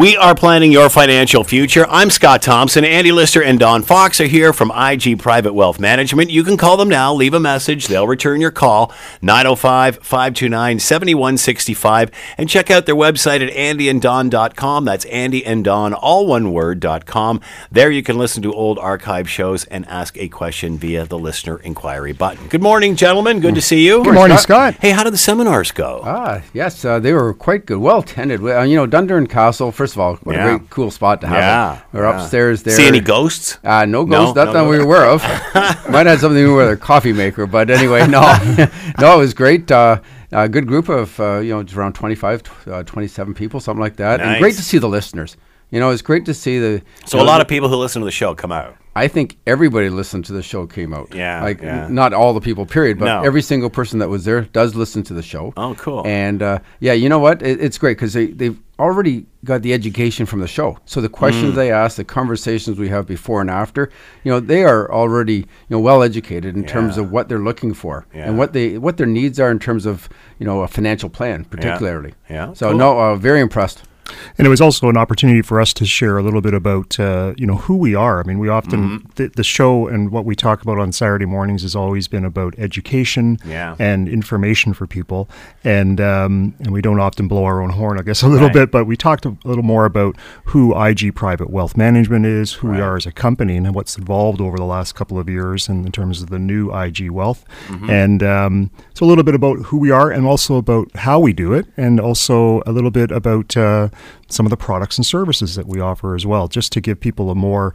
We are planning your financial future. I'm Scott Thompson. Andy Lister and Don Fox are here from IG Private Wealth Management. You can call them now. Leave a message. They'll return your call, 905-529-7165. And check out their website at andyanddon.com. That's andyanddon, all one word.com. There you can listen to old archive shows and ask a question via the listener inquiry button. Good morning, gentlemen. Good to see you. Good morning, Scott. Hey, how did the seminars go? Yes, they were quite good. Well attended. You know, Dundurn Castle, first of all, what a great, cool spot to have it. We're upstairs there. See any ghosts? No ghosts. That's not what we were aware of. Might have something to do with a coffee maker, but anyway, no. No, it was great. A good group of, around 27 people, something like that. Nice. And great to see the listeners. You know, it's great to see the... So a lot of people who listen to the show come out. I think everybody listened to the show came out. Yeah. Not all the people, period, but every single person that was there does listen to the show. Oh, cool. And, you know what? It's great because they've already got the education from the show. So the questions they ask, the conversations we have before and after, they are already, well educated in terms of what they're looking for and what their needs are in terms of, a financial plan particularly. Yeah. So, cool. Very impressed. And it was also an opportunity for us to share a little bit about, who we are. I mean, we often, the show and what we talk about on Saturday mornings has always been about education and information for people. And we don't often blow our own horn, I guess, a little bit, but we talked a little more about who IG Private Wealth Management is, who we are as a company, and what's evolved over the last couple of years in terms of the new IG Wealth. And so a little bit about who we are and also about how we do it, and also a little bit about... some of the products and services that we offer as well, just to give people a more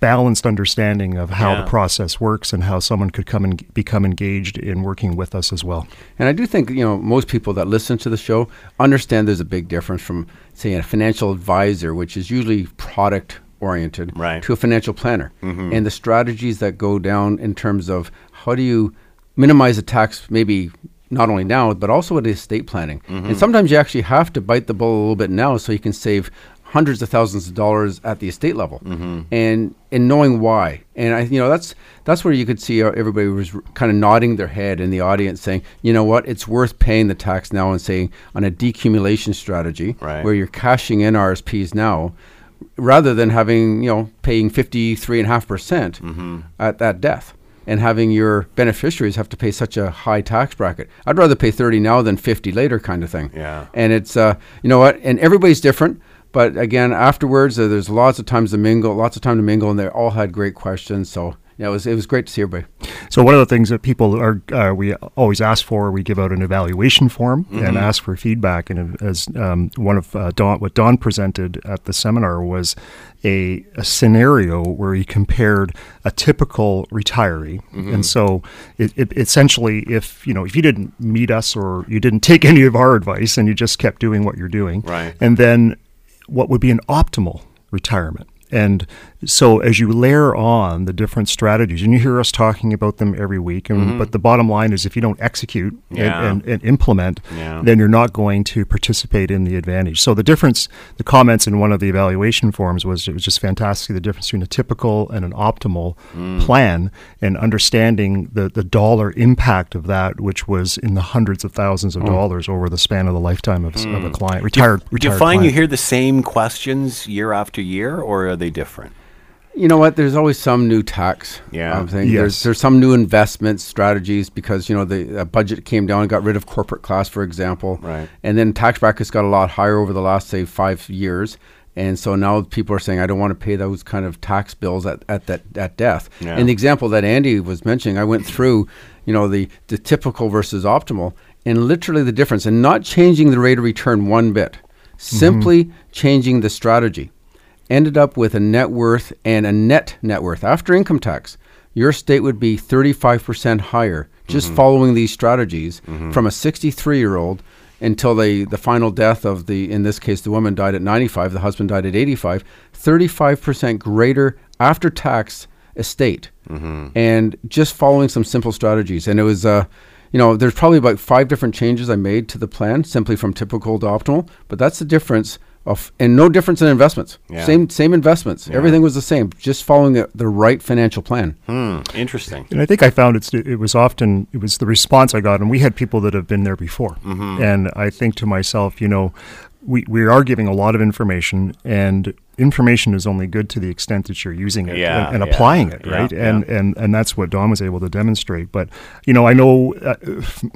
balanced understanding of how the process works and how someone could come and become engaged in working with us as well. And I do think, most people that listen to the show understand there's a big difference from, say, a financial advisor, which is usually product oriented, to a financial planner. And the strategies that go down in terms of how do you minimize the tax, maybe not only now, but also with estate planning. And sometimes you actually have to bite the bullet a little bit now so you can save hundreds of thousands of dollars at the estate level. And knowing why. And, that's where you could see everybody was kind of nodding their head in the audience saying, you know what, it's worth paying the tax now, and saying on a decumulation strategy where you're cashing in RSPs now, rather than having, paying 53.5% at that death. And having your beneficiaries have to pay such a high tax bracket. I'd rather pay 30 now than 50 later, kind of thing. Yeah. And it's, and everybody's different. But again, afterwards, there's lots of time to mingle, and they all had great questions. So it was great to see everybody. So one of the things that people are, we always ask for, we give out an evaluation form and ask for feedback. And as one of what Don presented at the seminar was a scenario where he compared a typical retiree. And so it essentially, if you didn't meet us or you didn't take any of our advice and you just kept doing what you're doing, and then what would be an optimal retirement? And so as you layer on the different strategies, and you hear us talking about them every week, and, but the bottom line is if you don't execute and implement, then you're not going to participate in the advantage. So the difference, the comments in one of the evaluation forms was, it was just fantastic, the difference between a typical and an optimal plan, and understanding the dollar impact of that, which was in the hundreds of thousands of dollars over the span of the lifetime of a client, retired. Do you find client. You hear the same questions year after year, or are they different? You know what? There's always some new tax thing. Yes. There's some new investment strategies because, the budget came down and got rid of corporate class, for example. Right. And then tax brackets got a lot higher over the last, say, 5 years. And so now people are saying, I don't want to pay those kind of tax bills at death. Yeah. And the example that Andy was mentioning, I went through, the typical versus optimal, and literally the difference, and not changing the rate of return one bit, simply changing the strategy. Ended up with a net worth and a net worth after income tax. Your estate would be 35% higher just following these strategies from a 63-year-old until the final death of in this case, the woman died at 95, the husband died at 85, 35% greater after tax estate, and just following some simple strategies. And it was, there's probably about 5 different changes I made to the plan, simply from typical to optimal, but that's the difference. And no difference in investments. Yeah. Same investments. Yeah. Everything was the same. Just following the right financial plan. Interesting. And I think I found it was the response I got, and we had people that have been there before. And I think to myself, we are giving a lot of information, and information is only good to the extent that you're using it and applying it, right? And that's what Don was able to demonstrate. But, you know, I know if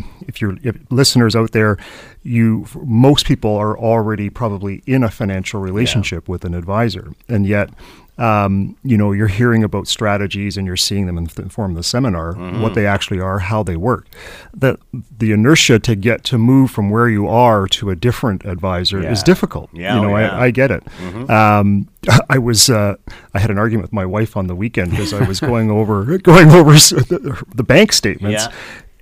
listeners out there, most people are already probably in a financial relationship with an advisor, and yet, you know, you're hearing about strategies and you're seeing them in the form of the seminar, what they actually are, how they work. The inertia to move from where you are to a different advisor is difficult. I get it. I had an argument with my wife on the weekend because I was going over the bank statements,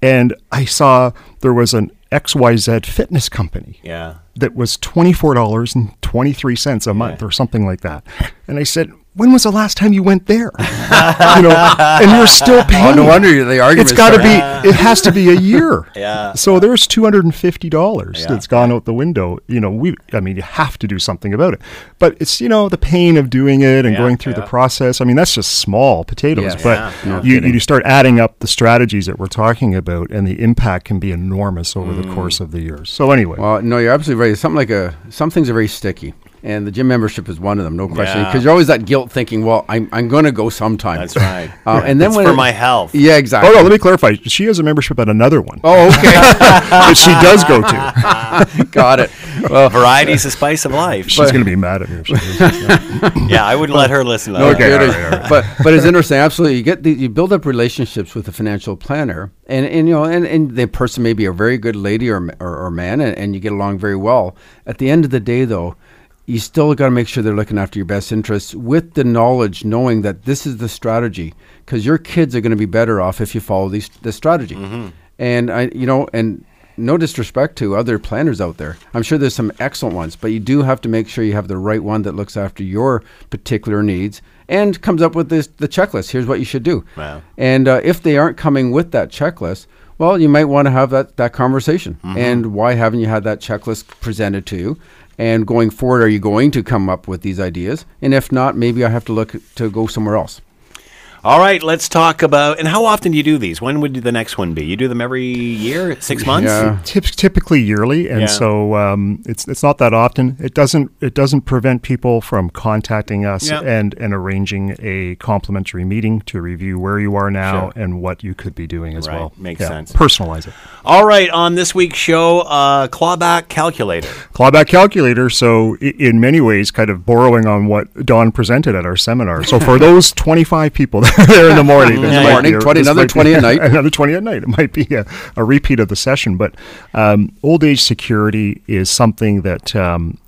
and I saw there was an XYZ fitness company that was $24.23 a month or something like that. And I said, when was the last time you went there? You know, and you're still paying. Oh, no wonder the argument. It's got to be. It has to be a year. So there's $250 that's gone out the window. You know, I mean, you have to do something about it. But it's, you know, the pain of doing it and going through the process. I mean, that's just small potatoes. But you start adding up the strategies that we're talking about, and the impact can be enormous over the course of the years. So anyway, well, no, you're absolutely right. Some things are very sticky. And the gym membership is one of them, no question. Because you're always that guilt thinking, well, I'm going to go sometime. That's right. And then for my health. Yeah, exactly. Oh, no, let me clarify. She has a membership at another one. Oh, okay. That she does go to. Got it. Well, variety is the spice of life. She's going to be mad at me. Yeah, I wouldn't let her listen to that. Okay, all right. But it's interesting. Absolutely. You build up relationships with a financial planner. And you know, and the person may be a very good lady or man, and you get along very well. At the end of the day, though, you still got to make sure they're looking after your best interests with the knowledge, knowing that this is the strategy, because your kids are going to be better off if you follow this strategy. And and no disrespect to other planners out there, I'm sure there's some excellent ones, but you do have to make sure you have the right one that looks after your particular needs and comes up with the checklist. Here's what you should do. Wow. And if they aren't coming with that checklist, well, you might want to have that conversation. And why haven't you had that checklist presented to you? And going forward, are you going to come up with these ideas? And if not, maybe I have to look to go somewhere else. All right, let's talk about, and how often do you do these? When would the next one be? You do them every year, 6 months? Yeah. Typically yearly, and so it's not that often. It doesn't prevent people from contacting us and arranging a complimentary meeting to review where you are now and what you could be doing as well. Makes sense. Personalize it. All right, on this week's show, clawback calculator. Clawback calculator, so in many ways kind of borrowing on what Don presented at our seminar. So for those 25 people there in the morning, another 20 at night. Another 20 at night. It might be a repeat of the session, but old age security is something that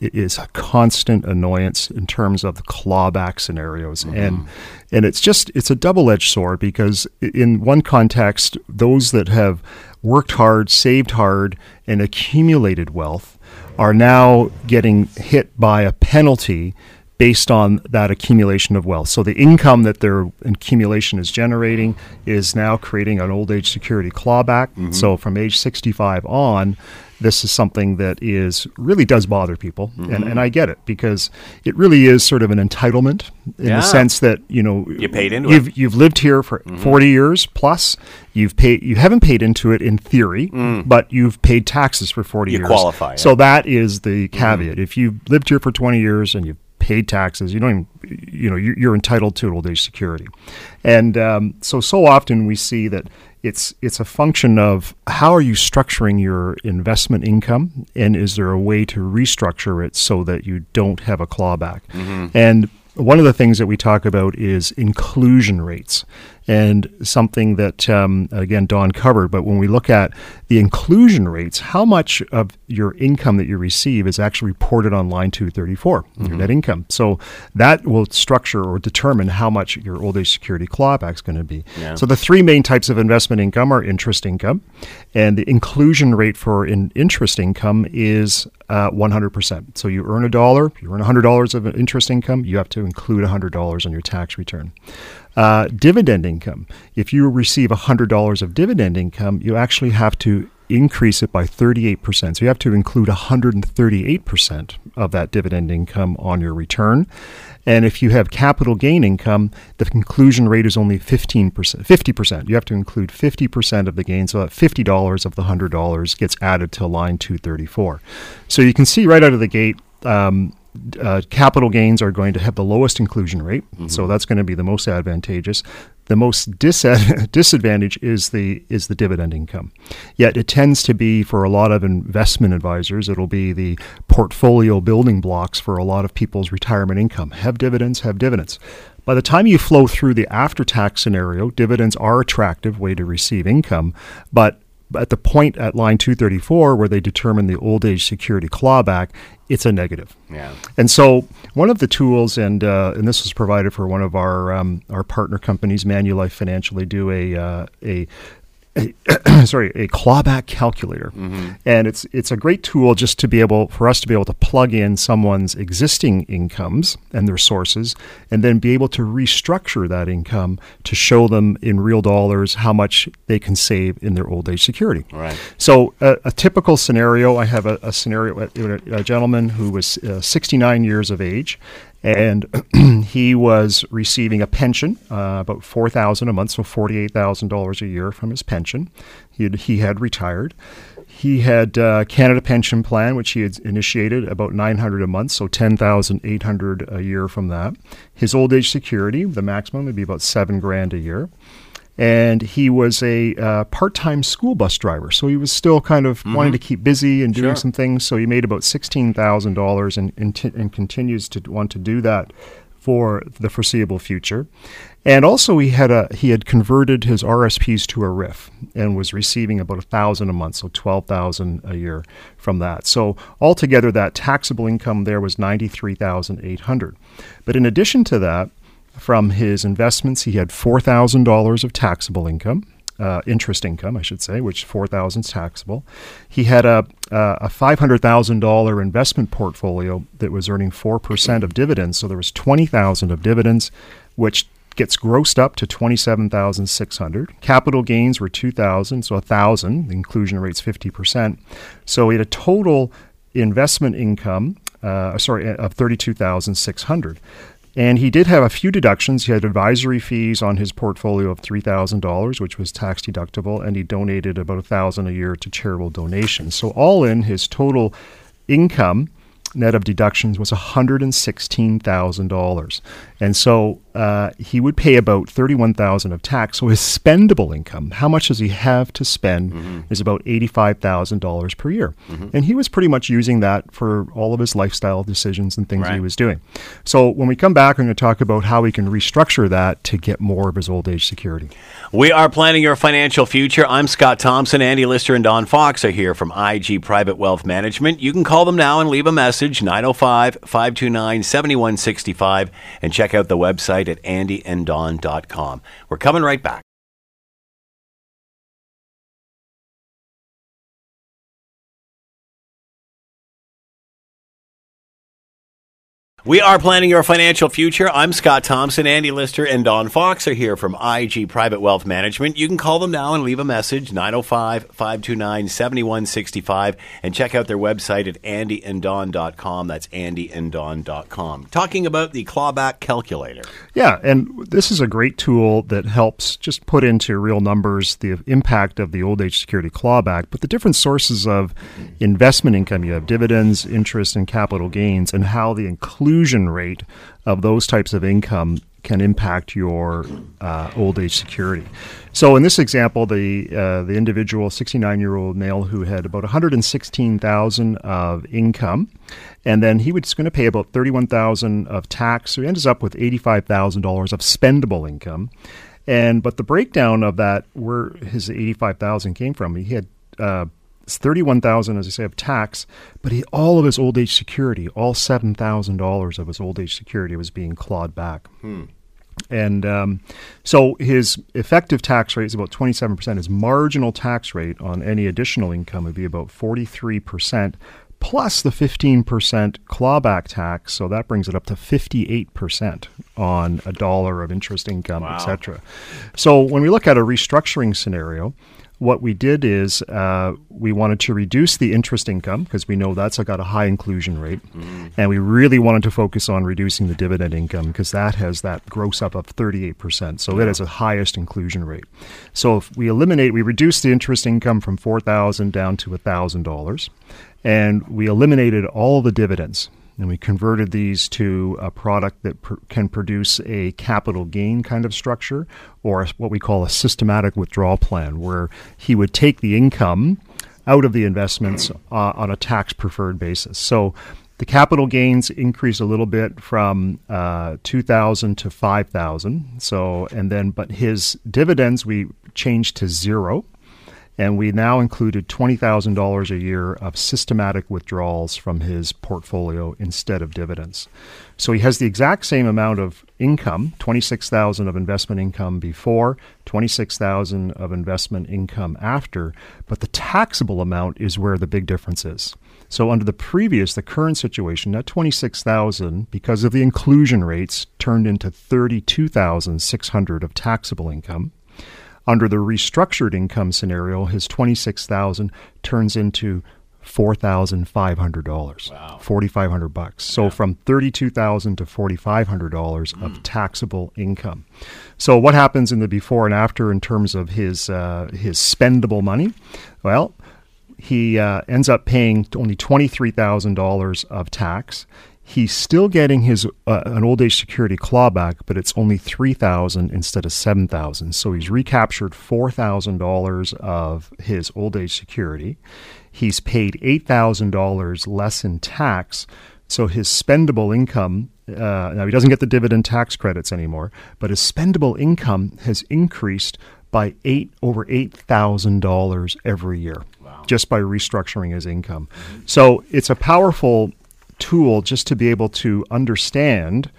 is a constant annoyance in terms of the clawback scenarios, and it's a double-edged sword, because in one context, those that have worked hard, saved hard, and accumulated wealth are now getting hit by a penalty based on that accumulation of wealth. So the income that their accumulation is generating is now creating an old age security clawback. So from age 65 on, this is something that really does bother people. And I get it, because it really is sort of an entitlement in the sense that, you know, you paid into it. You've lived here for 40 years plus. You haven't paid into it in theory, but you've paid taxes for 40 years. You qualify. So that is the caveat. If you've lived here for 20 years and you've paid taxes, you're entitled to old age security. And so often we see that it's a function of how are you structuring your investment income, and is there a way to restructure it so that you don't have a clawback? And one of the things that we talk about is inclusion rates, and something that, again, Don covered, but when we look at the inclusion rates, how much of your income that you receive is actually reported on line 234, your net income. So that will structure or determine how much your old age security clawback is going to be. Yeah. So the three main types of investment income are interest income, and the inclusion rate for interest income is 100%. So you earn $100 of interest income, you have to include $100 on your tax return. Dividend income. If you receive $100 of dividend income, you actually have to increase it by 38%. So you have to include 138% of that dividend income on your return. And if you have capital gain income, the conclusion rate is only 15%, 50%. You have to include 50% of the gain. So that $50 of the $100 gets added to line 234. So you can see right out of the gate, capital gains are going to have the lowest inclusion rate. Mm-hmm. So that's going to be the most advantageous. The most disadvantage is the dividend income. Yet it tends to be, for a lot of investment advisors, it'll be the portfolio building blocks for a lot of people's retirement income. Have dividends, have dividends. By the time you flow through the after-tax scenario, dividends are an attractive way to receive income, but at the point at line 234 where they determine the old age security clawback, it's a negative. Yeah. And so one of the tools, and this was provided for one of our partner companies, Manulife Financial, they do a clawback calculator. Mm-hmm. And it's a great tool just to be able for us to be able to plug in someone's existing incomes and their sources, and then be able to restructure that income to show them in real dollars how much they can save in their old age security. Right. So a typical scenario, I have a scenario, a gentleman who was 69 years of age, and he was receiving a pension, about $4,000 a month, so $48,000 a year from his pension. He had retired. He had Canada Pension Plan, which he had initiated, about $900 a month, so $10,800 a year from that. His old age security, the maximum would be about $7,000 a year. And he was a part-time school bus driver, so he was still kind of mm-hmm. wanting to keep busy and doing sure. some things. So he made about $16,000 and continues to want to do that for the foreseeable future. And also, he had converted his RSPs to a RIF and was receiving about $1,000 a month, so $12,000 a year from that. So altogether, that taxable income there was $93,800. But in addition to that, from his investments, he had $4,000 of taxable income, interest income, I should say, which $4,000 is taxable. He had a $500,000 investment portfolio that was earning 4% of dividends. So there was $20,000 of dividends, which gets grossed up to $27,600. Capital gains were $2,000, so $1,000. The inclusion rate's 50%. So he had a total investment income, of $32,600. And he did have a few deductions. He had advisory fees on his portfolio of $3,000, which was tax deductible, and he donated about $1,000 a year to charitable donations. So all in, his total income, net of deductions, was $116,000. And so he would pay about $31,000 of tax. So his spendable income, how much does he have to spend, mm-hmm. is about $85,000 per year. Mm-hmm. And he was pretty much using that for all of his lifestyle decisions and things right. he was doing. So when we come back, I'm going to talk about how we can restructure that to get more of his old age security. We are planning your financial future. I'm Scott Thompson. Andy Lister and Don Fox are here from IG Private Wealth Management. You can call them now and leave a message, 905-529-7165, and check out the website at andyanddon.com. We're coming right back. We are planning your financial future. I'm Scott Thompson. Andy Lister and Don Fox are here from IG Private Wealth Management. You can call them now and leave a message, 905-529-7165, and check out their website at andyanddon.com. That's andyanddon.com. Talking about the clawback calculator. Yeah, and this is a great tool that helps just put into real numbers the impact of the old age security clawback, but the different sources of investment income. You have dividends, interest, and capital gains, and how the inclusion rate of those types of income can impact your old age security. So in this example, the individual 69-year-old male who had about $116,000 of income, and then he was going to pay about $31,000 of tax, so he ends up with $85,000 of spendable income. But the breakdown of that, where his $85,000 came from, he had $31,000, as I say, of tax, but all of his old age security, all $7,000 of his old age security was being clawed back. Hmm. And so his effective tax rate is about 27%. His marginal tax rate on any additional income would be about 43%, plus the 15% clawback tax. So that brings it up to 58% on a dollar of interest income, wow. et cetera. So when we look at a restructuring scenario, what we did is we wanted to reduce the interest income because we know that's got a high inclusion rate. Mm-hmm. And we really wanted to focus on reducing the dividend income because that has that gross up of 38%. So that is the highest inclusion rate. So if we eliminate, we reduce the interest income from $4,000 down to $1,000. And we eliminated all the dividends. And we converted these to a product that can produce a capital gain kind of structure, or what we call a systematic withdrawal plan, where he would take the income out of the investments on a tax-preferred basis. So the capital gains increased a little bit from 2,000 to 5,000. So, and then, but his dividends we changed to zero. And we now included $20,000 a year of systematic withdrawals from his portfolio instead of dividends. So he has the exact same amount of income, $26,000 of investment income before, $26,000 of investment income after, but the taxable amount is where the big difference is. So under the current situation, that $26,000, because of the inclusion rates, turned into $32,600 of taxable income. Under the restructured income scenario, his $26,000 turns into $4,500, wow. $4,500. So from $32,000 to $4,500 of taxable income. So what happens in the before and after in terms of his spendable money? Well, he ends up paying only $23,000 of tax. He's still getting his an old age security clawback, but it's only $3,000 instead of $7,000. So he's recaptured $4,000 of his old age security. He's paid $8,000 less in tax. So his spendable income, now he doesn't get the dividend tax credits anymore, but his spendable income has increased by over $8,000 every year, just by restructuring his income. So it's a powerful tool just to be able to understand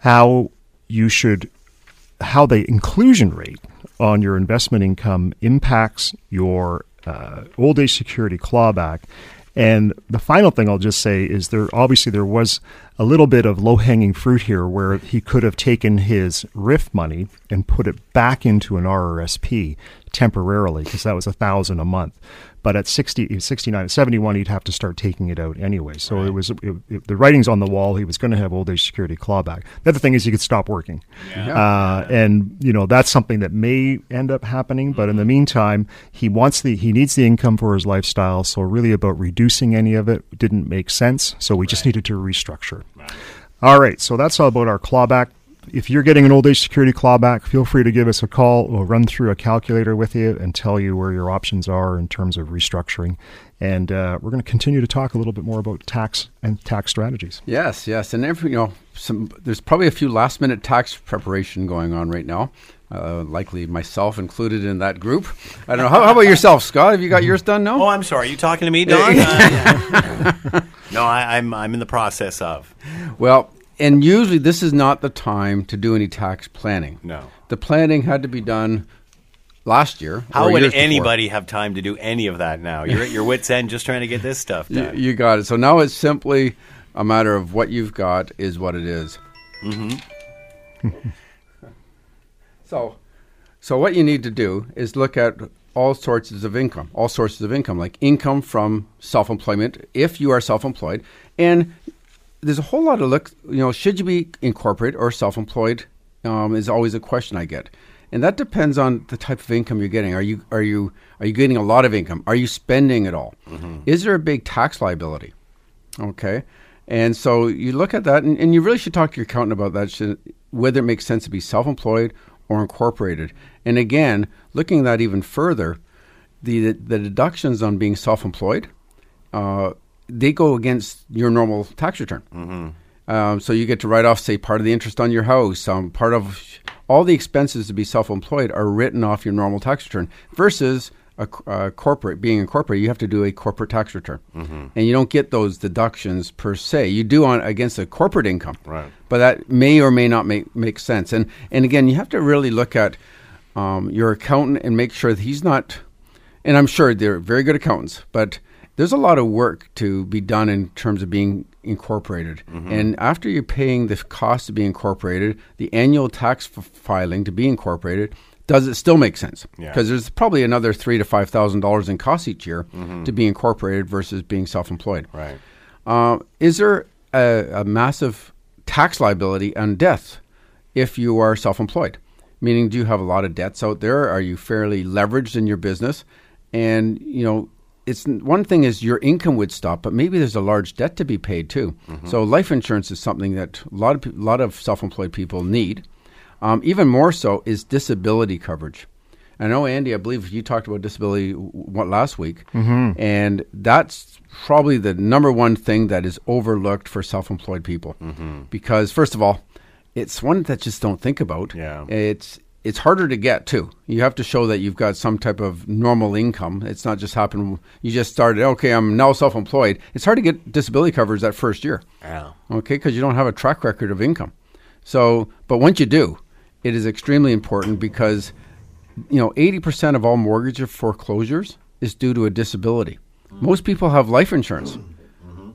how the inclusion rate on your investment income impacts your old age security clawback. And the final thing I'll just say is there was a little bit of low-hanging fruit here where he could have taken his RIF money and put it back into an RRSP temporarily because that was $1,000 a month. But at 60, 69, 71, he'd have to start taking it out anyway. So the writing's on the wall. He was going to have old age security clawback. The other thing is he could stop working. And, that's something that may end up happening. But in the meantime, he needs the income for his lifestyle. So really about reducing any of it didn't make sense. So we just needed to restructure. Right. All right. So that's all about our clawback. If you're getting an old age security clawback, feel free to give us a call. We'll run through a calculator with you and tell you where your options are in terms of restructuring. And we're going to continue to talk a little bit more about tax and tax strategies. Yes. And there's probably a few last-minute tax preparation going on right now. Likely myself included in that group. I don't know. How about yourself, Scott? Have you got yours done now? Oh, I'm sorry. Are you talking to me, Don? No, I'm in the process of. Well, and usually this is not the time to do any tax planning. No. The planning had to be done last year. How would anybody have time to do any of that now? You're at your wit's end just trying to get this stuff done. You got it. So now it's simply a matter of what you've got is what it is. Mm-hmm. So what you need to do is look at all sources of income, like income from self-employment, if you are self-employed, and there's a whole lot of should you be incorporated or self-employed is always a question I get. And that depends on the type of income you're getting. Are you getting a lot of income? Are you spending it all? Mm-hmm. Is there a big tax liability? Okay. And so you look at that and you really should talk to your accountant about that, whether it makes sense to be self-employed or incorporated. And again, looking at that even further, the deductions on being self-employed, they go against your normal tax return. Mm-hmm. So you get to write off, say, part of the interest on your house, part of all the expenses to be self-employed are written off your normal tax return versus being incorporated. You have to do a corporate tax return. Mm-hmm. And you don't get those deductions per se. You do against a corporate income. Right. But that may or may not make sense. And again, you have to really look at your accountant and make sure that he's not, and I'm sure they're very good accountants, but there's a lot of work to be done in terms of being incorporated. Mm-hmm. And after you're paying the cost to be incorporated, the annual tax filing to be incorporated, does it still make sense? Because there's probably another $3,000 to $5,000 in costs each year to be incorporated versus being self-employed. Right. Is there a massive tax liability on death if you are self-employed? Meaning, do you have a lot of debts out there? Are you fairly leveraged in your business? And, you know, it's one thing is your income would stop, but maybe there's a large debt to be paid too. So life insurance is something that a lot of self-employed people need. Even more so is disability coverage. I know, Andy, I believe you talked about disability last week, and that's probably the number one thing that is overlooked for self-employed people. Because, first of all, it's one that just don't think about. It's harder to get, too. You have to show that you've got some type of normal income. It's not just happen. You just started, okay, I'm now self-employed. It's hard to get disability coverage that first year, okay, because you don't have a track record of income. So, but once you do, it is extremely important because, you know, 80% of all mortgage foreclosures is due to a disability. Most people have life insurance,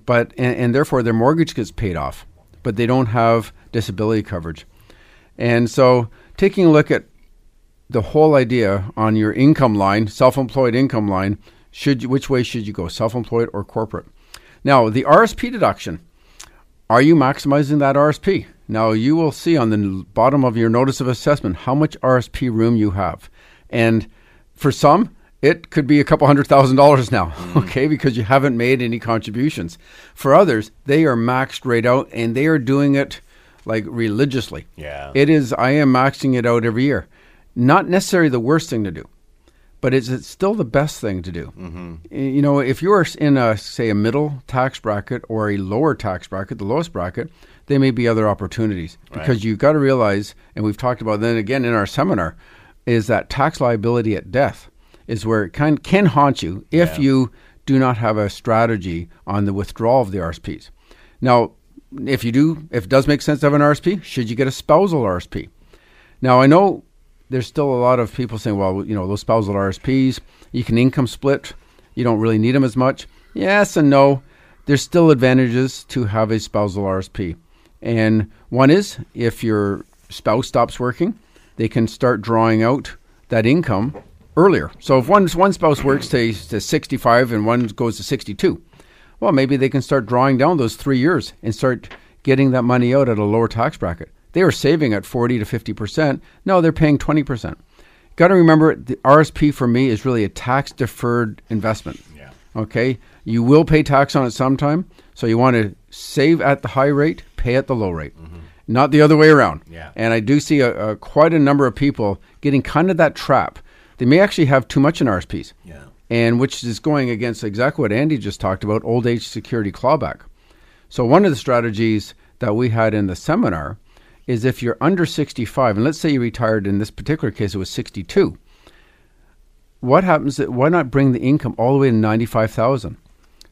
but and therefore their mortgage gets paid off, but they don't have disability coverage. And so taking a look at the whole idea on your income line, self-employed income line, which way should you go, self-employed or corporate? Now, the RSP deduction, are you maximizing that RSP? Now, you will see on the bottom of your notice of assessment how much RSP room you have. And for some, it could be a couple $100,000 now, okay, because you haven't made any contributions. For others, they are maxed right out, and they are doing it like religiously. It is, I am maxing it out every year. Not necessarily the worst thing to do, but it's still the best thing to do. You know, if you're in a, say, a middle tax bracket or a lower tax bracket, the lowest bracket, there may be other opportunities because you've got to realize, and we've talked about then again in our seminar, is that tax liability at death is where it can haunt you if you do not have a strategy on the withdrawal of the RSPs. Now, if you do, if it does make sense to have an RSP, should you get a spousal RSP? Now, I know there's still a lot of people saying, well, you know, those spousal RSPs, you can income split, you don't really need them as much. Yes and no. There's still advantages to have a spousal RSP. And one is if your spouse stops working, they can start drawing out that income earlier. So if one spouse works to 65 and one goes to 62, well, maybe they can start drawing down those 3 years and start getting that money out at a lower tax bracket. They were saving at 40 to 50%. Now they're paying 20%. Got to remember, the RSP for me is really a tax-deferred investment. Okay? You will pay tax on it sometime, so you want to save at the high rate, pay at the low rate, not the other way around. And I do see quite a number of people getting kind of that trap. They may actually have too much in RSPs, and which is going against exactly what Andy just talked about, old age security clawback. So one of the strategies that we had in the seminar is if you're under 65, and let's say you retired, in this particular case it was 62, what happens, why not bring the income all the way to 95,000?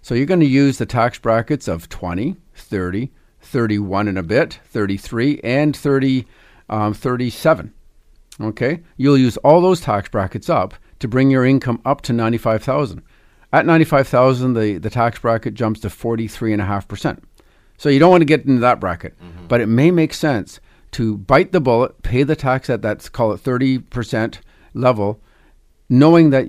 So you're going to use the tax brackets of 20, 30, 31 and a bit, 33, and 37. Okay? You'll use all those tax brackets up to bring your income up to 95,000. At 95,000, the tax bracket jumps to 43.5%. So you don't want to get into that bracket, but it may make sense to bite the bullet, pay the tax at that, call it 30% level, knowing that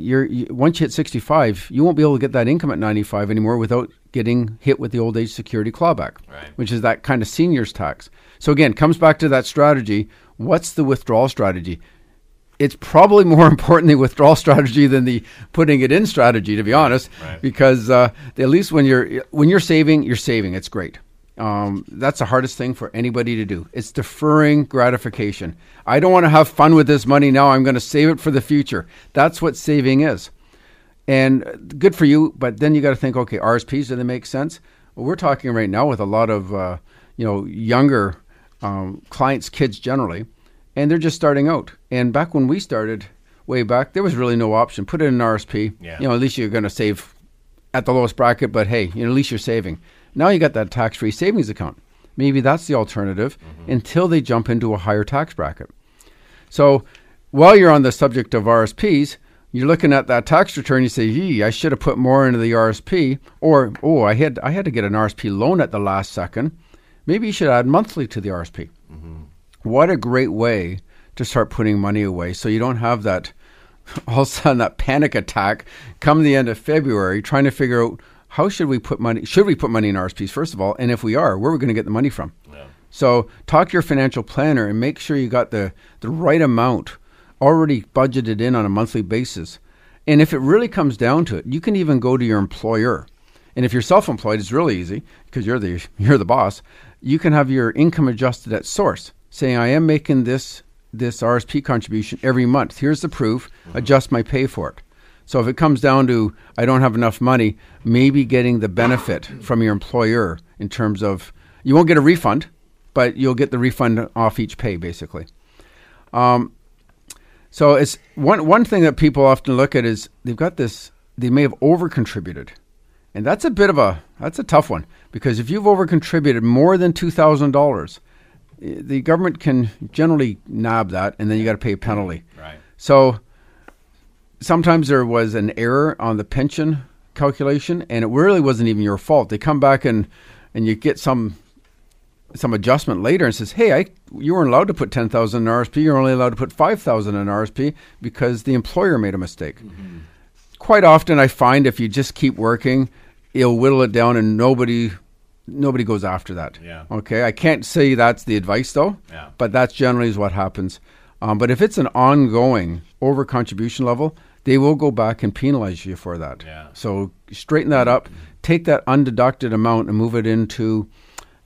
once you hit 65, you won't be able to get that income at 95 anymore without getting hit with the old age security clawback, which is that kind of seniors tax. So again, comes back to that strategy. What's the withdrawal strategy? It's probably more important, the withdrawal strategy, than the putting it in strategy, to be honest, because at least when you're saving, you're saving. It's great. That's the hardest thing for anybody to do. It's deferring gratification. I don't want to have fun with this money now. I'm going to save it for the future. That's what saving is. And good for you, but then you got to think, okay, RSPs, do they make sense? Well, we're talking right now with a lot of younger clients, kids generally, and they're just starting out. And back when we started way back, there was really no option. Put in an RSP. You know, at least you're going to save at the lowest bracket, but hey, you know, at least you're saving. Now you got that tax-free savings account. Maybe that's the alternative until they jump into a higher tax bracket. So while you're on the subject of RSPs, you're looking at that tax return, you say, "Yee, I should have put more into the RSP," or, "Oh, I had to get an RSP loan at the last second." Maybe you should add monthly to the RSP. What a great way to start putting money away, so you don't have that all of a sudden that panic attack come the end of February trying to figure out how should we put money, should we put money in RSPs first of all, and if we are, where are we going to get the money from? Yeah. So talk to your financial planner and make sure you got the right amount already budgeted in on a monthly basis. And if it really comes down to it, you can even go to your employer. And if you're self-employed, it's really easy because you're the boss. You can have your income adjusted at source, saying I am making this RSP contribution every month. Here's the proof. Mm-hmm. Adjust my pay for it. So if it comes down to I don't have enough money, maybe getting the benefit from your employer in terms of you won't get a refund, but you'll get the refund off each pay basically. So it's one thing that people often look at is they've got this, they may have over-contributed. And that's a bit of that's a tough one, because if you've over-contributed more than $2,000, the government can generally nab that, and then you got to pay a penalty. Right. So sometimes there was an error on the pension calculation, and it really wasn't even your fault. They come back and you get some adjustment later and says, hey, you weren't allowed to put $10,000 in RSP. You're only allowed to put $5,000 in RSP because the employer made a mistake. Mm-hmm. Quite often I find if you just keep working, it'll whittle it down and nobody goes after that. Yeah. Okay. I can't say that's the advice though, yeah, but that's generally is what happens. But if it's an ongoing over contribution level, they will go back and penalize you for that. Yeah. So straighten that up, take that undeducted amount and move it into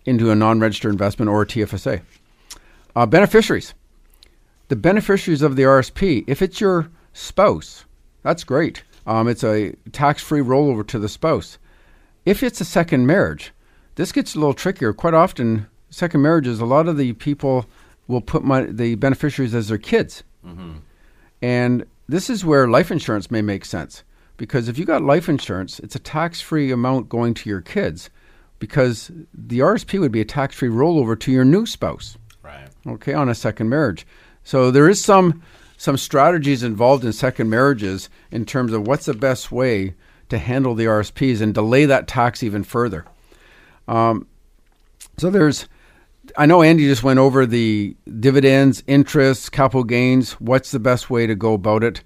a non-registered investment or a TFSA. Beneficiaries. The beneficiaries of the RSP, if it's your spouse, that's great. It's a tax-free rollover to the spouse. If it's a second marriage, this gets a little trickier. Quite often, second marriages, a lot of the people will put the beneficiaries as their kids. Mm-hmm. And this is where life insurance may make sense, because if you got life insurance, it's a tax-free amount going to your kids, because the RSP would be a tax-free rollover to your new spouse. Right. Okay, on a second marriage. So there is some strategies involved in second marriages in terms of what's the best way to handle the RSPs and delay that tax even further. So I know Andy just went over the dividends, interests, capital gains. What's the best way to go about it?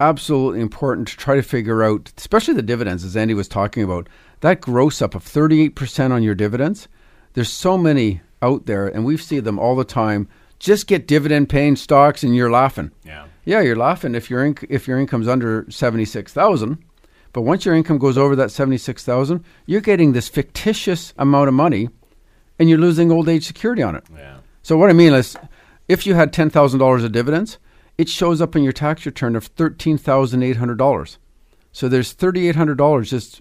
Absolutely important to try to figure out, especially the dividends, as Andy was talking about, that gross up of 38% on your dividends. There's so many out there, and we see them all the time. Just get dividend-paying stocks, and you're laughing. Yeah, you're laughing if your income's under $76,000. But once your income goes over that $76,000, you're getting this fictitious amount of money, and you're losing old age security on it. Yeah. So what I mean is, if you had $10,000 of dividends, it shows up in your tax return of $13,800. So there's $3,800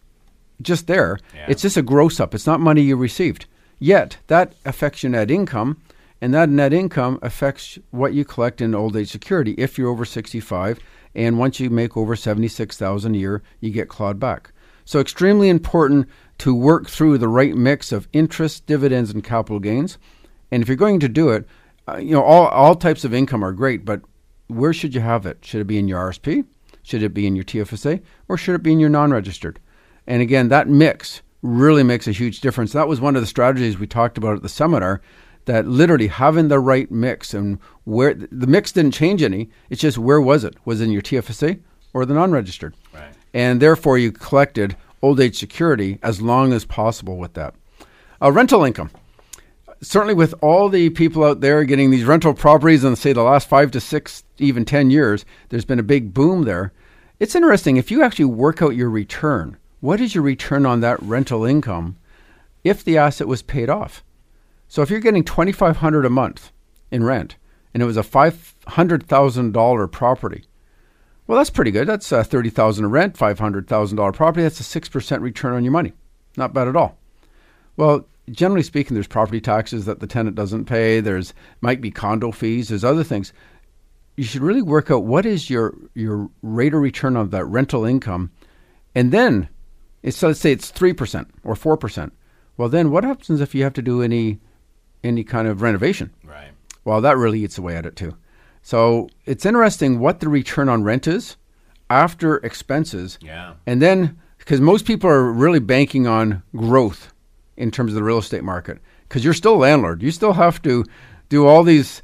just there. Yeah. It's just a gross up. It's not money you received. Yet that affects your net income. And that net income affects what you collect in old age security if you're over 65. And once you make over $76,000 a year, you get clawed back. So extremely important to work through the right mix of interest, dividends, and capital gains. And if you're going to do it, all types of income are great, but where should you have it? Should it be in your RSP? Should it be in your TFSA? Or should it be in your non-registered? And again, that mix really makes a huge difference. That was one of the strategies we talked about at the seminar, that literally having the right mix, and where the mix didn't change any, it's just where was it? Was it in your TFSA or the non-registered? Right. And therefore you collected old age security as long as possible with that. Rental income. Certainly with all the people out there getting these rental properties in, say, the last 5 to 6, even 10 years, there's been a big boom there. It's interesting, if you actually work out your return, what is your return on that rental income if the asset was paid off? So if you're getting $2,500 a month in rent, and it was a $500,000 property, well, that's pretty good. That's $30,000 rent, $500,000 property. That's a 6% return on your money. Not bad at all. Well, generally speaking, there's property taxes that the tenant doesn't pay. There's might be condo fees. There's other things. You should really work out what is your rate of return on that rental income, and then so let's say it's 3% or 4%. Well, then what happens if you have to do any kind of renovation? Right. Well, that really eats away at it too. So it's interesting what the return on rent is after expenses. Yeah. And then, because most people are really banking on growth in terms of the real estate market, because you're still a landlord. You still have to do all these,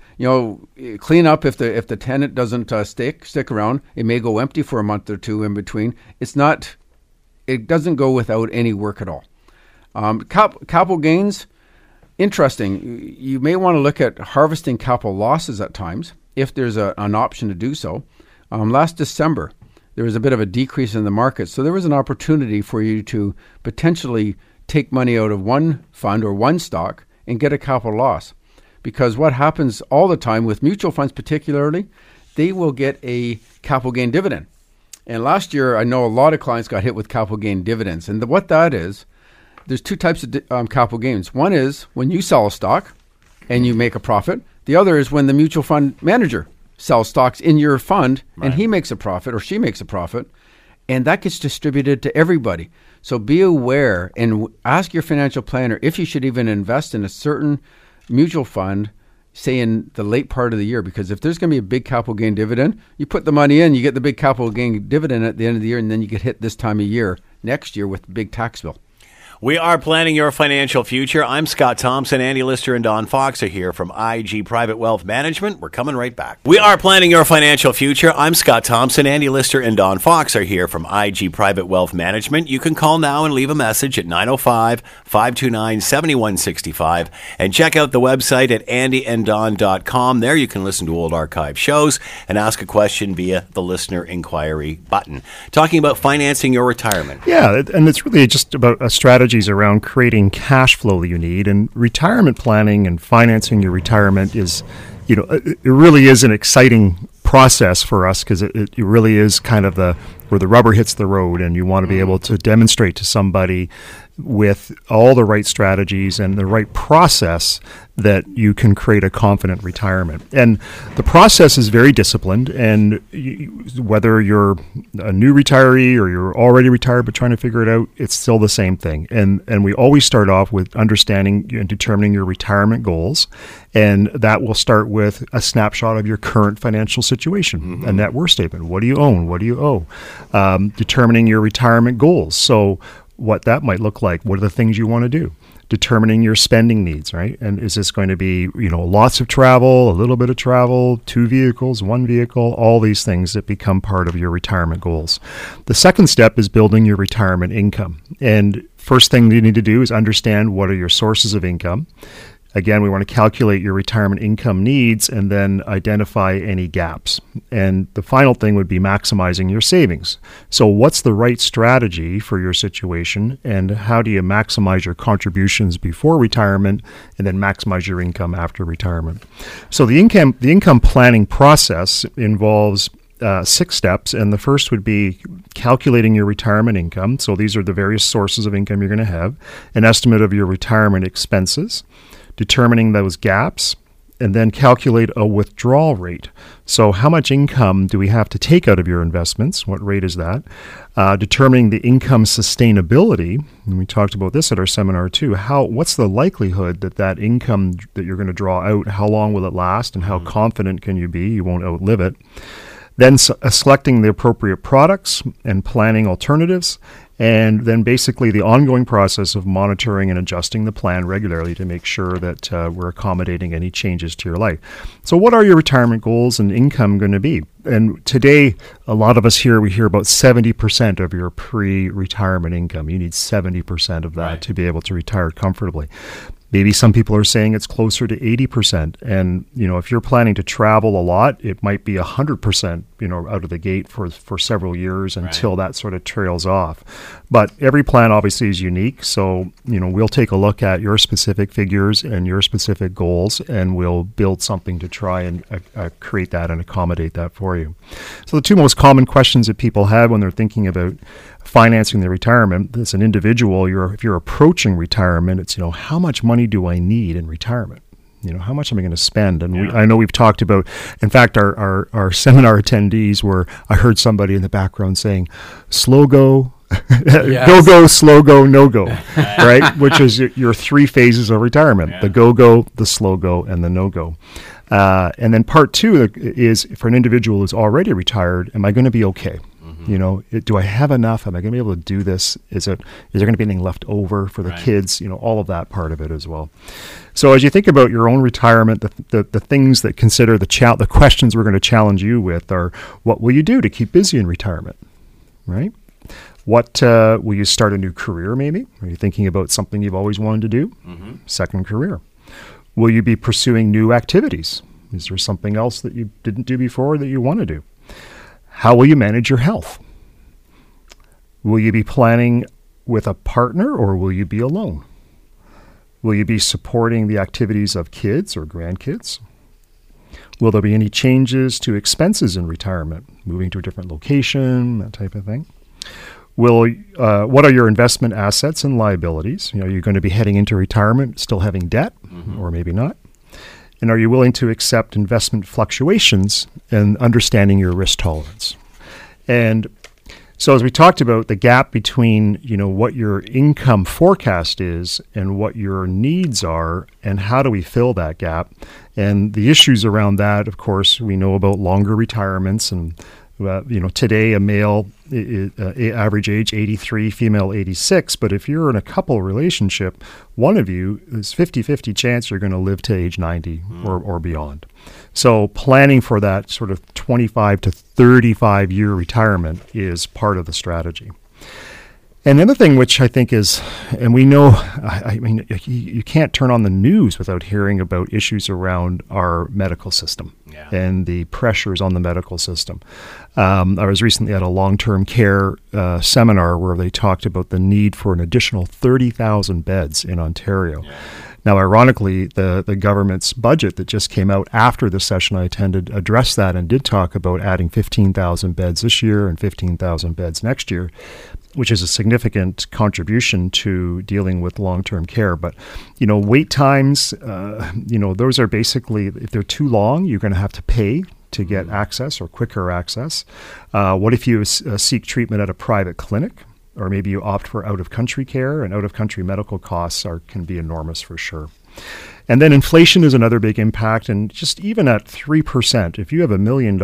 clean up if the tenant doesn't stick around. It may go empty for a month or two in between. It doesn't go without any work at all. Capital gains, interesting. You may want to look at harvesting capital losses at times if there's an option to do so. Last December, there was a bit of a decrease in the market, so there was an opportunity for you to potentially take money out of one fund or one stock and get a capital loss. Because what happens all the time with mutual funds particularly, they will get a capital gain dividend. And last year, I know a lot of clients got hit with capital gain dividends. And what that is, there's two types of capital gains. One is when you sell a stock and you make a profit. The other is when the mutual fund manager sells stocks in your fund, right, and he makes a profit or she makes a profit. And that gets distributed to everybody. So be aware and ask your financial planner if you should even invest in a certain mutual fund, say in the late part of the year, because if there's going to be a big capital gain dividend, you put the money in, you get the big capital gain dividend at the end of the year, and then you get hit this time of year next year with the big tax bill. We are planning your financial future. I'm Scott Thompson. Andy Lister and Don Fox are here from IG Private Wealth Management. We're coming right back. We are planning your financial future. I'm Scott Thompson. Andy Lister and Don Fox are here from IG Private Wealth Management. You can call now and leave a message at 905-529-7165. And check out the website at andyanddon.com. There you can listen to old archive shows and ask a question via the listener inquiry button. Talking about financing your retirement. Yeah, and it's really just about a strategy around creating cash flow that you need, and retirement planning and financing your retirement is, it really is an exciting process for us, because it really is kind of where the rubber hits the road, and you want to be able to demonstrate to somebody with all the right strategies and the right process that you can create a confident retirement. And the process is very disciplined, and whether you're a new retiree or you're already retired but trying to figure it out, it's still the same thing. And we always start off with understanding and determining your retirement goals, and that will start with a snapshot of your current financial situation, a net worth statement. What do you own? What do you owe? Determining your retirement goals. So what that might look like. What are the things you want to do? Determining your spending needs, right? And is this going to be, lots of travel, a little bit of travel, 2 vehicles, 1 vehicle, all these things that become part of your retirement goals. The second step is building your retirement income. And first thing you need to do is understand what are your sources of income. Again, we want to calculate your retirement income needs and then identify any gaps. And the final thing would be maximizing your savings. So what's the right strategy for your situation, and how do you maximize your contributions before retirement and then maximize your income after retirement? So the income planning process involves 6 steps, and the first would be calculating your retirement income. So these are the various sources of income you're going to have, an estimate of your retirement expenses, determining those gaps, and then calculate a withdrawal rate. So how much income do we have to take out of your investments? What rate is that? Determining the income sustainability, and we talked about this at our seminar too. What's the likelihood that income that you're going to draw out, how long will it last, and how confident can you be you won't outlive it? Then selecting the appropriate products and planning alternatives, and then basically the ongoing process of monitoring and adjusting the plan regularly to make sure that we're accommodating any changes to your life. So what are your retirement goals and income going to be? And today, a lot of us here, we hear about 70% of your pre-retirement income. You need 70% of that to be able to retire comfortably. Maybe some people are saying it's closer to 80%. And, if you're planning to travel a lot, it might be 100%, out of the gate for several years until that sort of trails off. But every plan obviously is unique. So, we'll take a look at your specific figures and your specific goals, and we'll build something to try and create that and accommodate that for you. So the 2 most common questions that people have when they're thinking about financing their retirement as an individual, if you're approaching retirement, it's how much money do I need in retirement? How much am I going to spend? And I know we've talked about, in fact, our seminar attendees were, I heard somebody in the background saying, slow go, go, slow go, no go, right? Which is your 3 phases of retirement, the go, the slow go, and the no go. And then part 2 is, for an individual who's already retired, am I going to be okay? You know, do I have enough? Am I going to be able to do this? Is there going to be anything left over for the kids? You know, all of that part of it as well. So as you think about your own retirement, the things that consider the questions we're going to challenge you with are, what will you do to keep busy in retirement, right? What will you start a new career maybe? Are you thinking about something you've always wanted to do? Mm-hmm. Second career. Will you be pursuing new activities? Is there something else that you didn't do before that you want to do? How will you manage your health? Will you be planning with a partner or will you be alone? Will you be supporting the activities of kids or grandkids? Will there be any changes to expenses in retirement? Moving to a different location, that type of thing. What are your investment assets and liabilities? You know, you're going to be heading into retirement still having debt, mm-hmm. or maybe not. And are you willing to accept investment fluctuations and understanding your risk tolerance? And so as we talked about, the gap between, you know, what your income forecast is and what your needs are, and how do we fill that gap? And the issues around that, of course, we know about longer retirements. And, you know, today a male average age 83, female 86. But if you're in a couple relationship, one of you is 50-50 chance you're going to live to age 90 or beyond. So planning for that sort of 25 to 35 year retirement is part of the strategy. And the other thing which I think is, and we know, I mean, you can't turn on the news without hearing about issues around our medical system, yeah. and the pressures on the medical system. I was recently at a long-term care seminar where they talked about the need for an additional 30,000 beds in Ontario. Yeah. Now, ironically, the government's budget that just came out after the session I attended addressed that and did talk about adding 15,000 beds this year and 15,000 beds next year, which is a significant contribution to dealing with long-term care. But, you know, wait times, you know, those are basically, if they're too long, you're going to have to pay to get access or quicker access. What if you seek treatment at a private clinic? Or maybe you opt for out-of-country care, and out-of-country medical costs can be enormous for sure. And then inflation is another big impact, and just even at 3%, if you have $1 million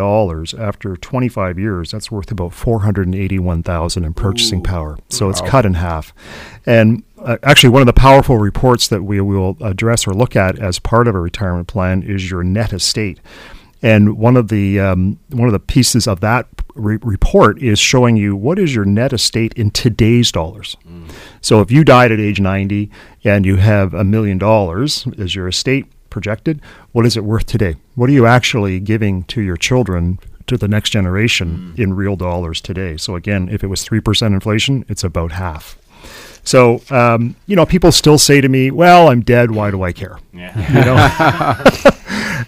after 25 years, that's worth about $481,000 in purchasing power. So it's cut in half. And actually, one of the powerful reports that we will address or look at as part of a retirement plan is your net estate. And one of the pieces of that report is showing you what is your net estate in today's dollars. Mm. So if you died at age 90 and you have $1 million as your estate projected, what is it worth today? What are you actually giving to your children, to the next generation, in real dollars today? So again, if it was 3% inflation, it's about half. So, you know, people still say to me, well, I'm dead, why do I care? Yeah.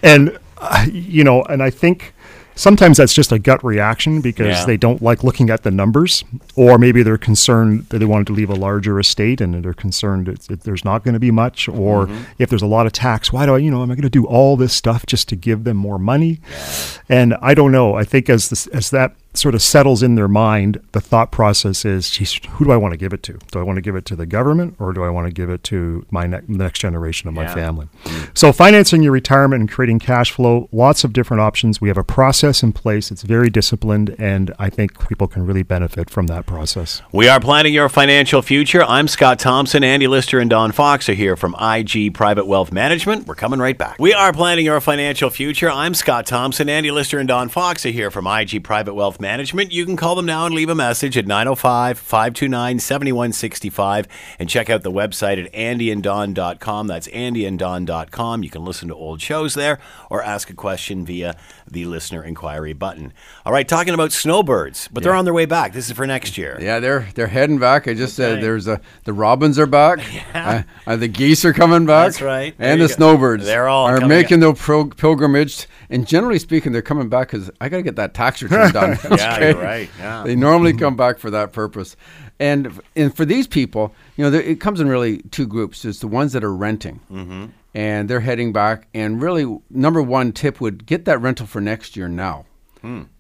You know? And I think sometimes that's just a gut reaction because they don't like looking at the numbers, or maybe they're concerned that they wanted to leave a larger estate and they're concerned that there's not going to be much, or if there's a lot of tax, am I going to do all this stuff just to give them more money? Yeah. And I don't know. I think as that sort of settles in their mind, the thought process is, geez, who do I want to give it to? Do I want to give it to the government, or do I want to give it to my next generation of my family? So financing your retirement and creating cash flow, lots of different options. We have a process in place. It's very disciplined, and I think people can really benefit from that process. We are planning your financial future. I'm Scott Thompson. Andy Lister and Don Fox are here from IG Private Wealth Management. We're coming right back. We are planning your financial future. I'm Scott Thompson. Andy Lister and Don Fox are here from IG Private Wealth Management. You can call them now and leave a message at 905-529-7165, and check out the website at andyanddon.com. That's andyanddon.com. You can listen to old shows there or ask a question via the listener inquiry button. All right, talking about snowbirds, but they're on their way back. This is for next year. Yeah, they're heading back. I just said the robins are back. Yeah. The geese are coming back. That's right. And the snowbirds. They're all are making their pilgrimage. And generally speaking, they're coming back because I got to get that tax return done. You're right. Yeah. They normally come back for that purpose. And for these people, you know, it comes in really two groups. There's the ones that are renting, and they're heading back. And really, number one tip would get that rental for next year now.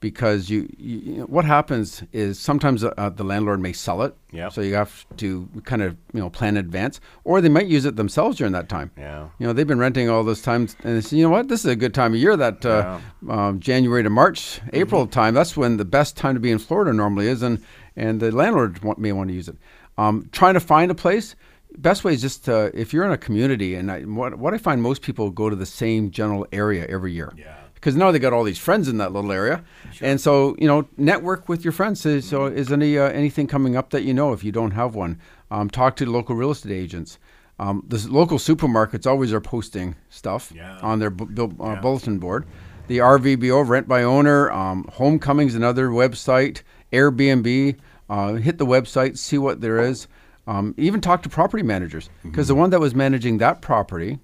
because you know, what happens is sometimes the landlord may sell it. Yeah. So you have to kind of, you know, plan in advance, or they might use it themselves during that time. Yeah. You know, they've been renting all those times, and they say, you know what, this is a good time of year, that January to March, April time. That's when the best time to be in Florida normally is, and the landlord may want to use it. Trying to find a place. Best way is just to, if you're in a community, and what I find, most people go to the same general area every year. Yeah. Because now they got all these friends in that little area, and so, you know, network with your friends. So, is anything coming up that you know? If you don't have one, talk to local real estate agents. The local supermarkets always are posting stuff on their bulletin board. The RVBO, rent by owner, Homecoming's another website. Airbnb, hit the website, see what there is. Even talk to property managers, because the one that was managing that property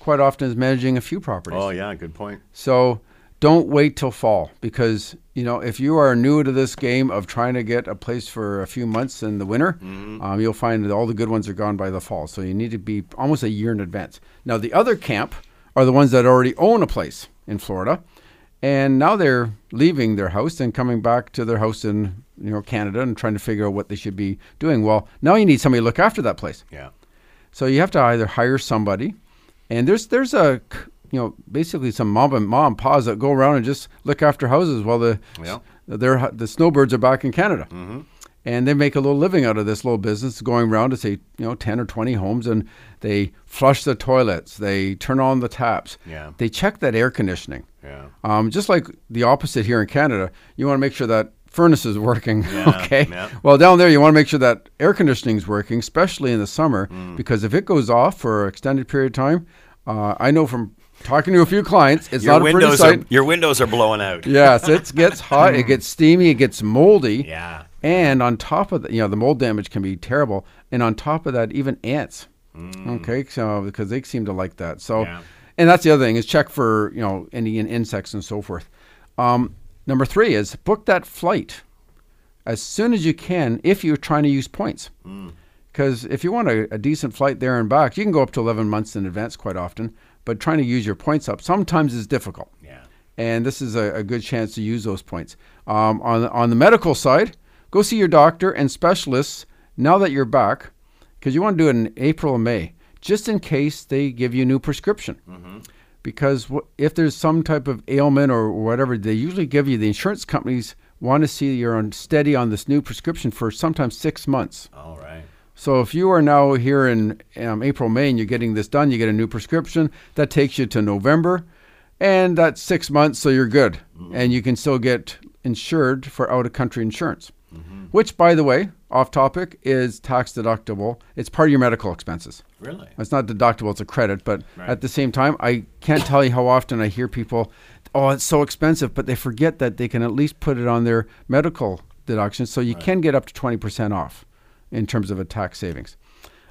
quite often is managing a few properties. Oh yeah, good point. So don't wait till fall, because, you know, if you are new to this game of trying to get a place for a few months in the winter, you'll find that all the good ones are gone by the fall. So you need to be almost a year in advance. Now the other camp are the ones that already own a place in Florida, and now they're leaving their house and coming back to their house in, you know, Canada, and trying to figure out what they should be doing. Well, now you need somebody to look after that place. Yeah. So you have to either hire somebody. And there's a, you know, basically some mom and pa's that go around and just look after houses while the snowbirds are back in Canada. And they make a little living out of this little business, going around to, say, you know, 10 or 20 homes, and they flush the toilets, they turn on the taps, they check that air conditioning. Just like the opposite here in Canada, you want to make sure that furnace is working, Well, down there, you want to make sure that air conditioning is working, especially in the summer, because if it goes off for an extended period of time, I know from talking to a few clients, it's not a pretty sight. Your windows are blowing out. Yes, it gets hot, it gets steamy, it gets moldy. Yeah. And on top of that, you know, the mold damage can be terrible. And on top of that, even ants, so, because they seem to like that. So, and that's the other thing, is check for, you know, any insects and so forth. Number three is book that flight as soon as you can if you're trying to use points. Because if you want a decent flight there and back, you can go up to 11 months in advance quite often, but trying to use your points up sometimes is difficult. Yeah. And this is a good chance to use those points. On the medical side, go see your doctor and specialists now that you're back, because you want to do it in April or May, just in case they give you a new prescription. Because if there's some type of ailment or whatever, they usually give you, the insurance companies want to see you're on steady on this new prescription for sometimes 6 months. All right. So if you are now here in April, May, and you're getting this done, you get a new prescription. That takes you to November, and that's 6 months, so you're good. And you can still get insured for out-of-country insurance, which, by the way, off topic, is tax deductible. It's part of your medical expenses. Really? It's not deductible, it's a credit, but at the same time, I can't tell you how often I hear people, oh, it's so expensive, but they forget that they can at least put it on their medical deduction, so you can get up to 20% off in terms of a tax savings.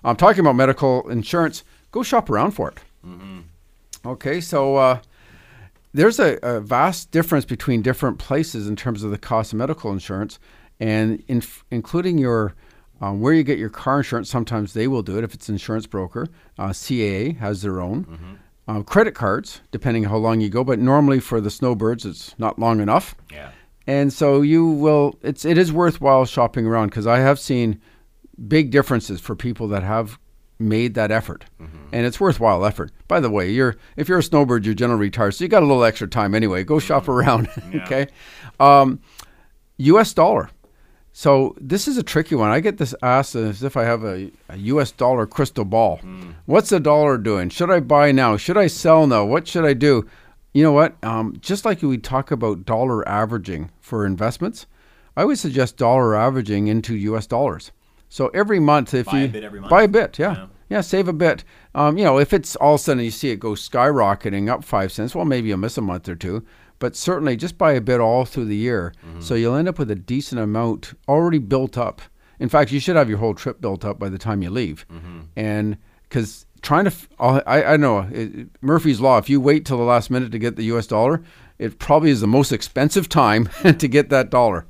I'm talking about medical insurance. Go shop around for it. Okay, so there's a vast difference between different places in terms of the cost of medical insurance, and including your where you get your car insurance. Sometimes they will do it if it's an insurance broker. CAA has their own. Credit cards, depending on how long you go, but normally for the snowbirds, it's not long enough. And so you will, it is worthwhile shopping around, because I have seen big differences for people that have made that effort. And it's worthwhile effort. By the way, if you're a snowbird, you're generally retired, so you got a little extra time anyway. Go shop around. Okay. US dollar. So this is a tricky one. I get this asked as if I have a U.S. dollar crystal ball. What's the dollar doing? Should I buy now? Should I sell now? What should I do? You know what? Just like we talk about dollar averaging for investments, I would suggest dollar averaging into U.S. dollars. So every month, if you buy a bit every month. Buy a bit, yeah, save a bit. You know, if it's all of a sudden you see it go skyrocketing up 5 cents, well, maybe you'll miss a month or two. But certainly just buy a bit all through the year. So you'll end up with a decent amount already built up. In fact, you should have your whole trip built up by the time you leave. And because trying to, I know, Murphy's Law, if you wait till the last minute to get the US dollar, it probably is the most expensive time to get that dollar.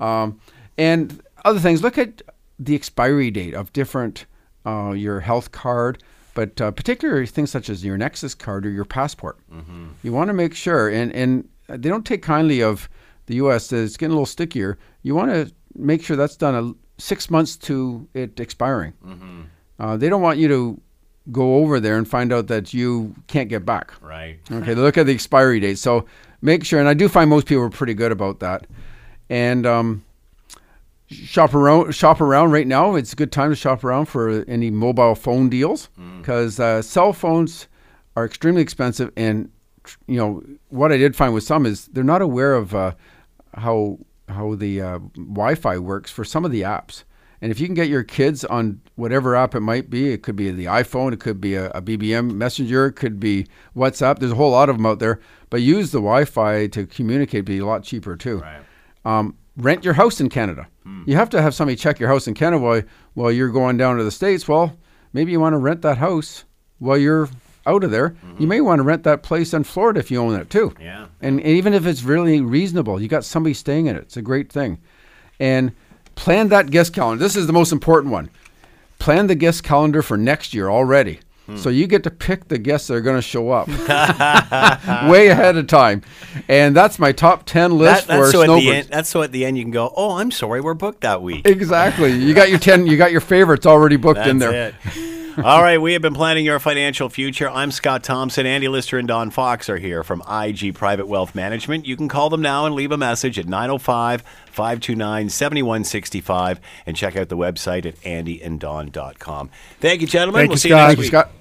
And other things, look at the expiry date of different, your health card, but particularly things such as your Nexus card or your passport. You want to make sure, and they don't take kindly of the U.S. It's getting a little stickier. You want to make sure that's done 6 months to it expiring. Mm-hmm. They don't want you to go over there and find out that you can't get back. Right. Okay, they look at the expiry date. So make sure, and I do find most people are pretty good about that. And shop around right now. It's a good time to shop around for any mobile phone deals because cell phones are extremely expensive. And, you know, what I did find with some is they're not aware of how the Wi-Fi works for some of the apps. And if you can get your kids on whatever app it might be, it could be the iPhone, it could be a BBM messenger, it could be WhatsApp. There's a whole lot of them out there. But use the Wi-Fi to communicate. It'd be a lot cheaper too. Right. Rent your house in Canada. You have to have somebody check your house in Canada while you're going down to the States. Well, maybe you want to rent that house while you're out of there. Mm-hmm. You may want to rent that place in Florida if you own it too. Yeah. And even if it's really reasonable, you got somebody staying in it. It's a great thing. And plan that guest calendar. This is the most important one. Plan the guest calendar for next year already. So you get to pick the guests that are going to show up way ahead of time. And that's my top 10 list for snowbirds. That's so at the end you can go, oh, I'm sorry, we're booked that week. Exactly. You got your 10, you got your favorites already booked in there. That's it. All right, we have been planning your financial future. I'm Scott Thompson. Andy Lister and Don Fox are here from IG Private Wealth Management. You can call them now and leave a message at 905-529-7165 and check out the website at andyanddon.com. Thank you, gentlemen. Thank you, Scott. We'll see you next week.